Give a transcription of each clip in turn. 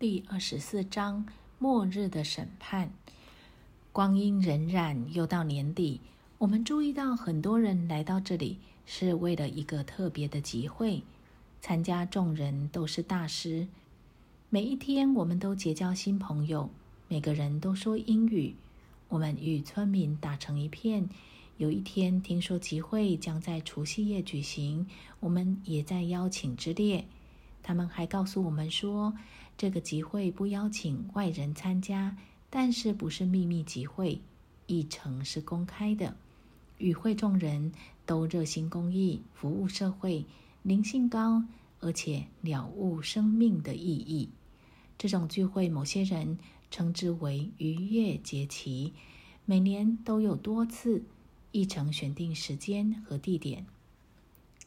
第24章末日的审判。光阴荏苒，又到年底，我们注意到很多人来到这里是为了一个特别的集会，参加众人都是大师。每一天我们都结交新朋友，每个人都说英语，我们与村民打成一片。有一天听说集会将在除夕夜举行，我们也在邀请之列。他们还告诉我们说，这个集会不邀请外人参加，但是不是秘密集会，议程是公开的。与会众人都热心公益，服务社会，灵性高，而且了悟生命的意义。这种聚会某些人称之为逾越节期，每年都有多次，议程选定时间和地点。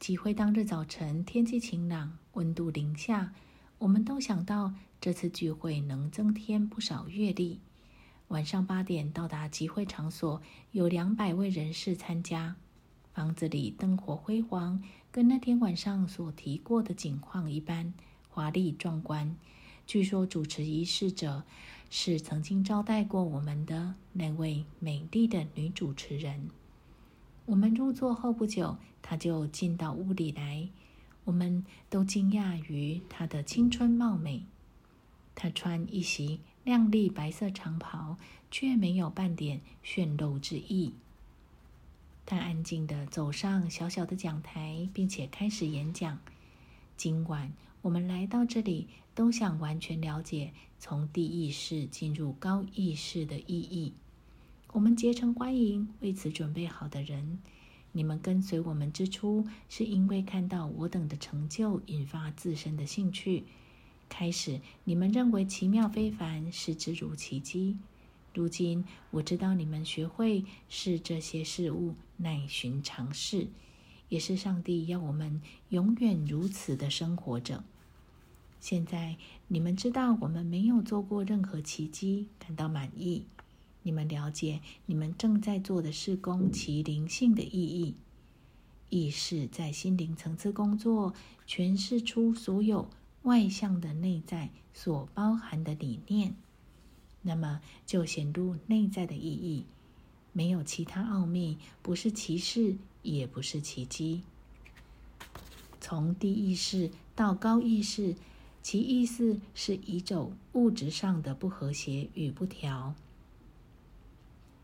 集会当日早晨天气晴朗，温度0下，我们都想到这次聚会能增添不少阅历。晚上8点到达集会场所，有200位人士参加。房子里灯火辉煌，跟那天晚上所提过的景况一般，华丽壮观。据说主持仪式者是曾经招待过我们的那位美丽的女主持人。我们入座后不久，她就进到屋里来，我们都惊讶于她的青春貌美。她穿一袭亮丽白色长袍，却没有半点炫露之意。她安静地走上小小的讲台，并且开始演讲。今晚我们来到这里，都想完全了解从低意识进入高意识的意义。我们竭诚欢迎为此准备好的人。你们跟随我们之初，是因为看到我等的成就，引发自身的兴趣。开始你们认为奇妙非凡，视之如奇迹。如今我知道你们学会视这些事物乃寻常事，也是上帝要我们永远如此的生活着。现在你们知道我们没有做过任何奇迹，感到满意。你们了解你们正在做的事工其灵性的意义。意识在心灵层次工作，诠释出所有外向的内在所包含的理念，那么就显露内在的意义。没有其他奥秘，不是奇事，也不是奇迹。从低意识到高意识，其意思是移走物质上的不和谐与不调，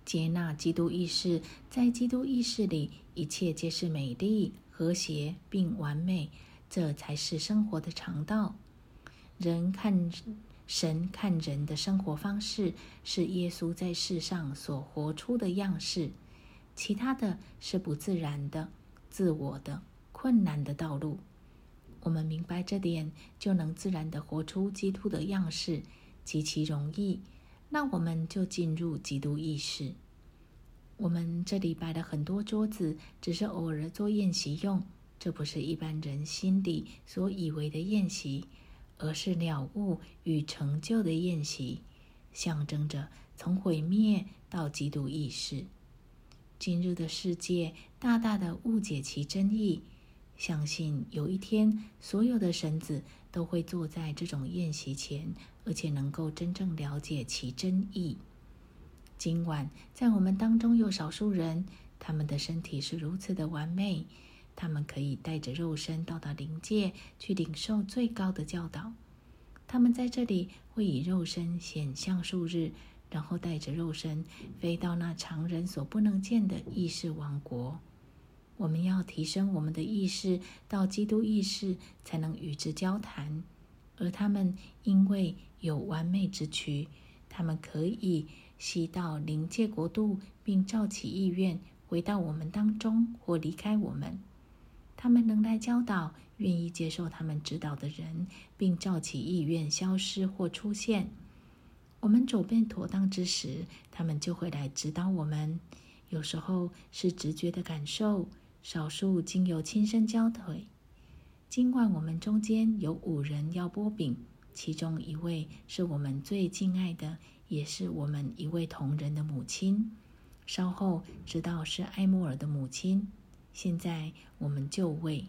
接纳基督意识。在基督意识里，一切皆是美丽、和谐并完美，这才是生活的常道。神看人的生活方式，是耶稣在世上所活出的样式，其他的是不自然的、自我的、困难的道路。我们明白这点，就能自然地活出基督的样式，极其容易。那我们就进入基督意识。我们这里摆了很多桌子，只是偶尔做宴席用，这不是一般人心里所以为的宴席，而是了悟与成就的宴席，象征着从毁灭到基督意识。今日的世界大大的误解其真意，相信有一天所有的神子都会坐在这种宴席前，而且能够真正了解其真意。今晚在我们当中有少数人，他们的身体是如此的完美，他们可以带着肉身到达灵界，去领受最高的教导。他们在这里会以肉身显象数日，然后带着肉身飞到那常人所不能见的意识王国。我们要提升我们的意识到基督意识，才能与之交谈。而他们因为有完美之躯，他们可以吸到灵界国度，并照其意愿回到我们当中或离开我们。他们能来教导愿意接受他们指导的人，并照其意愿消失或出现。我们走遍妥当之时，他们就会来指导我们。有时候是直觉的感受，少数经由亲身交腿。今晚我们中间有5人要剥饼，其中一位是我们最敬爱的，也是我们一位同仁的母亲，稍后知道是艾默尔的母亲。现在我们就位。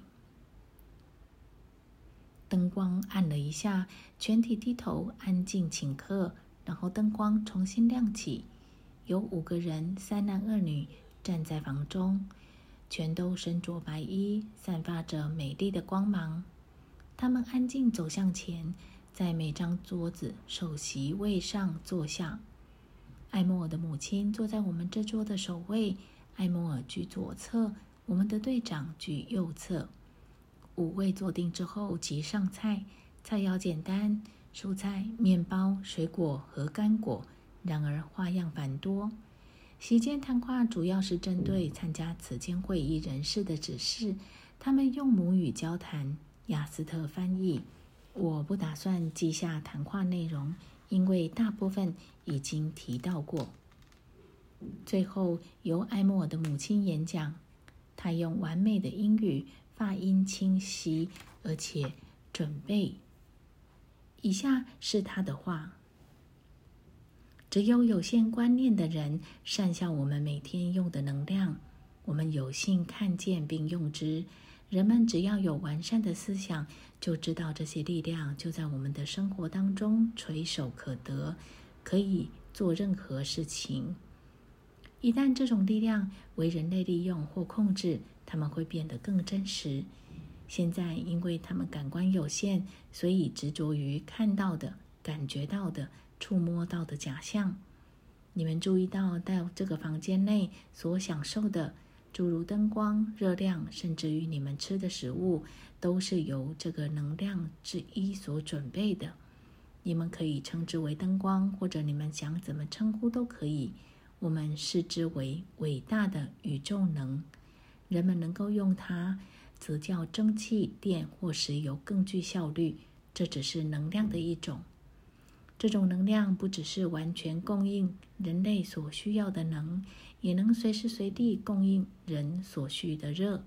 灯光暗了一下，全体低头安静请客，然后灯光重新亮起。有5个人，3男2女，站在房中，全都身着白衣，散发着美丽的光芒。他们安静走向前，在每张桌子首席位上坐下。艾默尔的母亲坐在我们这桌的首位，艾默尔居左侧，我们的队长居右侧。5位坐定之后即上菜，菜肴简单，蔬菜、面包、水果和干果，然而花样繁多。席间谈话主要是针对参加此间会议人士的指示，他们用母语交谈，雅斯特翻译。我不打算记下谈话内容，因为大部分已经提到过。最后由艾默尔的母亲演讲，她用完美的英语，发音清晰，而且准备。以下是她的话：只有有限观念的人善效我们每天用的能量，我们有幸看见并用之。人们只要有完善的思想，就知道这些力量就在我们的生活当中垂手可得，可以做任何事情。一旦这种力量为人类利用或控制，它们会变得更真实。现在因为他们感官有限，所以执着于看到的、感觉到的、触摸到的假象。你们注意到在这个房间内所享受的，诸如灯光、热量，甚至于你们吃的食物，都是由这个能量之一所准备的。你们可以称之为灯光，或者你们想怎么称呼都可以。我们视之为伟大的宇宙能，人们能够用它则叫蒸汽、电或石油更具效率。这只是能量的一种。这种能量不只是完全供应人类所需要的能，也能随时随地供应人所需的热，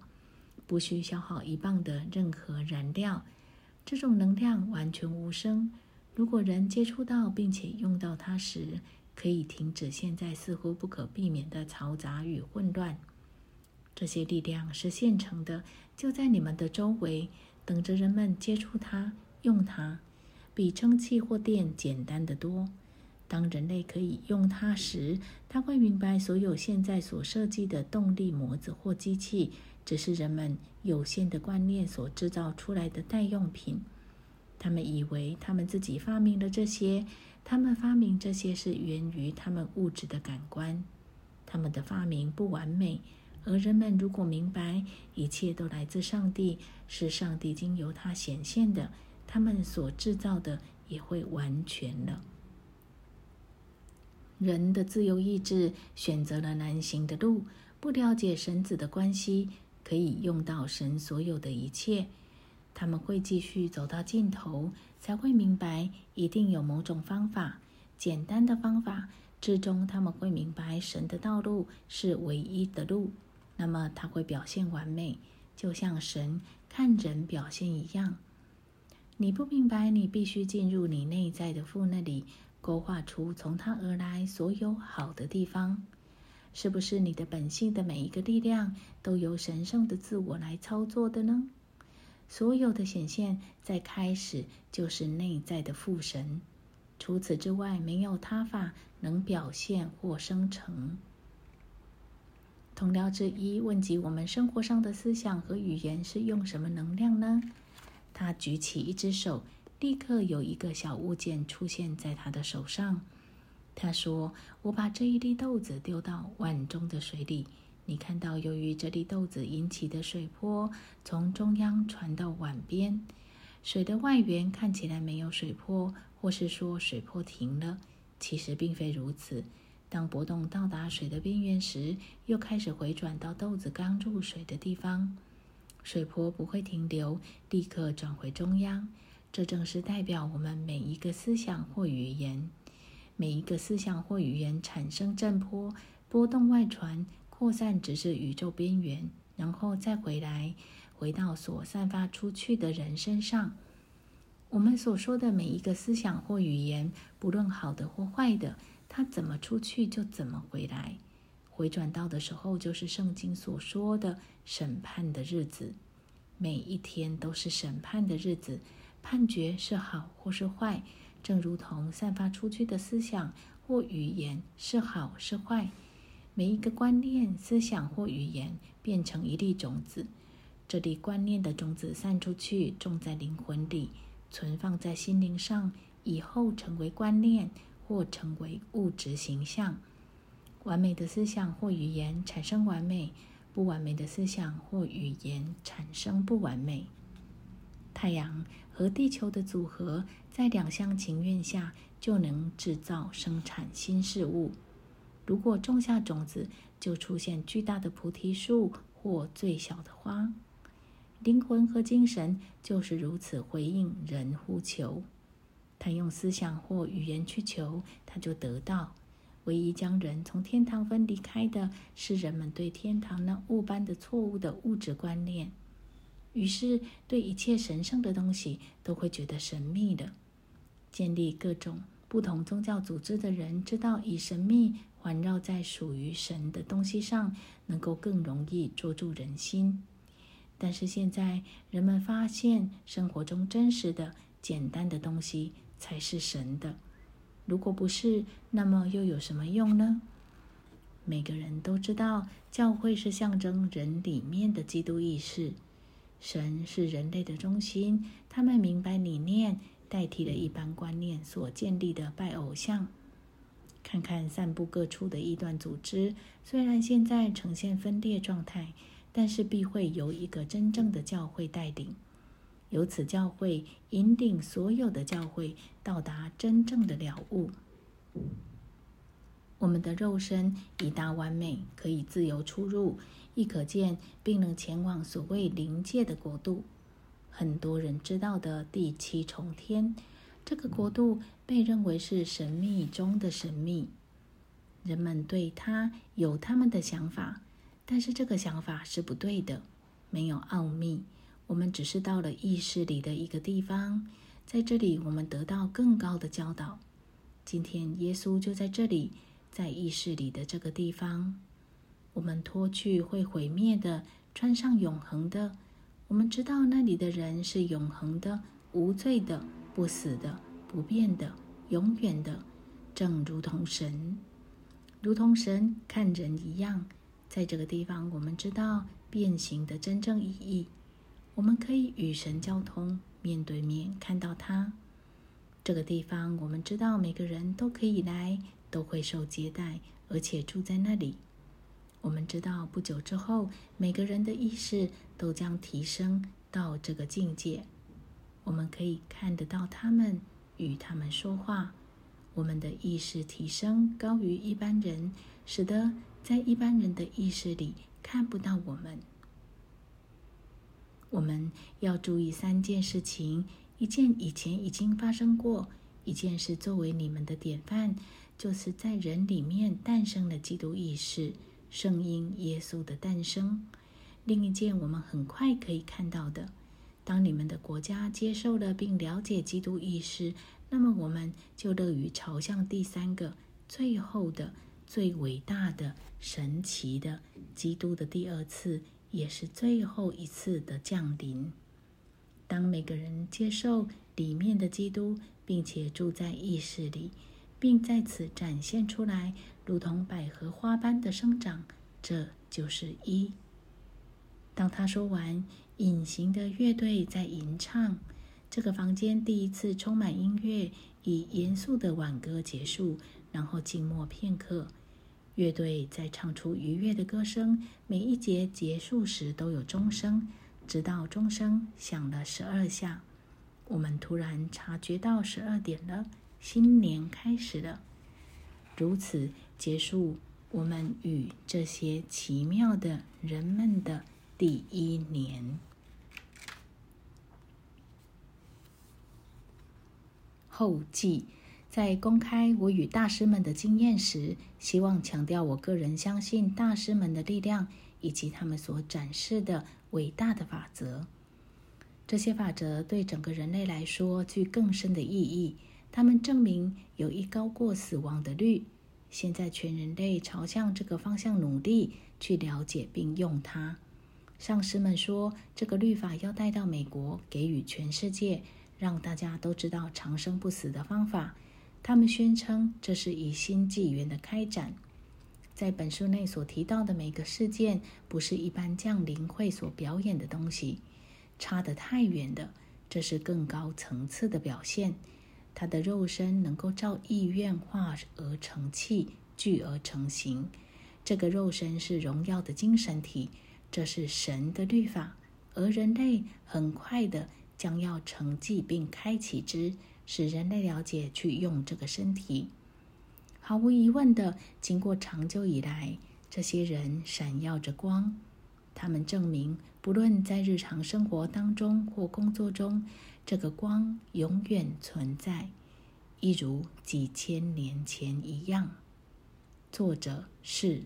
不需消耗1磅的任何燃料。这种能量完全无声，如果人接触到并且用到它时，可以停止现在似乎不可避免的嘈杂与混乱。这些力量是现成的，就在你们的周围，等着人们接触它、用它，比蒸汽或电简单得多。当人类可以用它时，他会明白所有现在所设计的动力模子或机器，只是人们有限的观念所制造出来的代用品。他们以为他们自己发明了这些，他们发明这些是源于他们物质的感官，他们的发明不完美，而人们如果明白一切都来自上帝，是上帝经由他显现的，他们所制造的也会完全了。人的自由意志选择了难行的路，不了解神子的关系，可以用到神所有的一切。他们会继续走到尽头，才会明白一定有某种方法，简单的方法，至终他们会明白神的道路是唯一的路。那么他会表现完美，就像神看人表现一样。你不明白，你必须进入你内在的父那里，勾画出从他而来所有好的地方。是不是你的本性的每一个力量都由神圣的自我来操作的呢？所有的显现在开始就是内在的父神，除此之外没有他法能表现或生成。同僚之一问及我们生活上的思想和语言是用什么能量呢？他举起一只手，立刻有一个小物件出现在他的手上。他说：我把这一粒豆子丢到碗中的水里，你看到由于这粒豆子引起的水波从中央传到碗边，水的外缘看起来没有水波，或是说水波停了，其实并非如此。当波动到达水的边缘时，又开始回转到豆子刚入水的地方，水波不会停留，立刻转回中央。这正是代表我们每一个思想或语言。每一个思想或语言产生震波，波动外传扩散直至宇宙边缘，然后再回来，回到所散发出去的人身上。我们所说的每一个思想或语言，不论好的或坏的，它怎么出去就怎么回来。回转到的时候，就是圣经所说的审判的日子。每一天都是审判的日子，判决是好或是坏，正如同散发出去的思想或语言是好是坏。每一个观念、思想或语言变成一粒种子，这粒观念的种子散出去，种在灵魂里，存放在心灵上，以后成为观念或成为物质形象。完美的思想或语言产生完美，不完美的思想或语言产生不完美。太阳和地球的组合，在两厢情愿下就能制造生产新事物。如果种下种子，就出现巨大的菩提树或最小的花。灵魂和精神就是如此回应人呼求。他用思想或语言去求，他就得到。唯一将人从天堂分离开的是人们对天堂那雾般的错误的物质观念，于是对一切神圣的东西都会觉得神秘的。建立各种不同宗教组织的人知道，以神秘环绕在属于神的东西上，能够更容易捉住人心。但是现在人们发现，生活中真实的简单的东西才是神的，如果不是，那么又有什么用呢？每个人都知道，教会是象征人里面的基督意识，神是人类的中心。他们明白理念代替了一般观念所建立的拜偶像。看看散布各处的异端组织，虽然现在呈现分裂状态，但是必会由一个真正的教会带领，由此教会引领所有的教会到达真正的了悟。我们的肉身已达完美，可以自由出入，亦可见并能前往所谓灵界的国度，很多人知道的第七重天。这个国度被认为是神秘中的神秘，人们对它有他们的想法，但是这个想法是不对的，没有奥秘。我们只是到了意识里的一个地方，在这里我们得到更高的教导。今天耶稣就在这里，在意识里的这个地方，我们脱去会毁灭的，穿上永恒的。我们知道那里的人是永恒的、无罪的、不死的、不变的、永远的，正如同神，看人一样。在这个地方，我们知道变形的真正意义。我们可以与神交通，面对面看到他。这个地方我们知道每个人都可以来，都会受接待，而且住在那里。我们知道不久之后，每个人的意识都将提升到这个境界。我们可以看得到他们，与他们说话。我们的意识提升高于一般人，使得在一般人的意识里看不到我们。我们要注意三件事情：一件以前已经发生过，一件是作为你们的典范，就是在人里面诞生了基督意识，圣婴耶稣的诞生；另一件我们很快可以看到的，当你们的国家接受了并了解基督意识，那么我们就乐于朝向第三个、最后的、最伟大的、神奇的基督的第二次，也是最后一次的降临。当每个人接受里面的基督，并且住在意识里，并在此展现出来，如同百合花般的生长，这就是一。当他说完，隐形的乐队在吟唱，这个房间第一次充满音乐，以严肃的挽歌结束，然后静默片刻。乐队在唱出愉悦的歌声，每一节结束时都有钟声，直到钟声响了12下。我们突然察觉到12点了，新年开始了。如此结束我们与这些奇妙的人们的第一年。后记。在公开我与大师们的经验时，希望强调我个人相信大师们的力量以及他们所展示的伟大的法则。这些法则对整个人类来说具更深的意义，他们证明有一高过死亡的律。现在全人类朝向这个方向努力，去了解并用它。上师们说，这个律法要带到美国，给予全世界，让大家都知道长生不死的方法。他们宣称这是以新纪元的开展。在本书内所提到的每个事件，不是一般降临会所表演的东西，差得太远的，这是更高层次的表现。他的肉身能够照意愿化而成器，聚而成形。这个肉身是荣耀的精神体，这是神的律法，而人类很快的将要承继并开启之，使人类了解去用这个身体。毫无疑问的，经过长久以来，这些人闪耀着光。他们证明，不论在日常生活当中或工作中，这个光永远存在，一如几千年前一样。作者是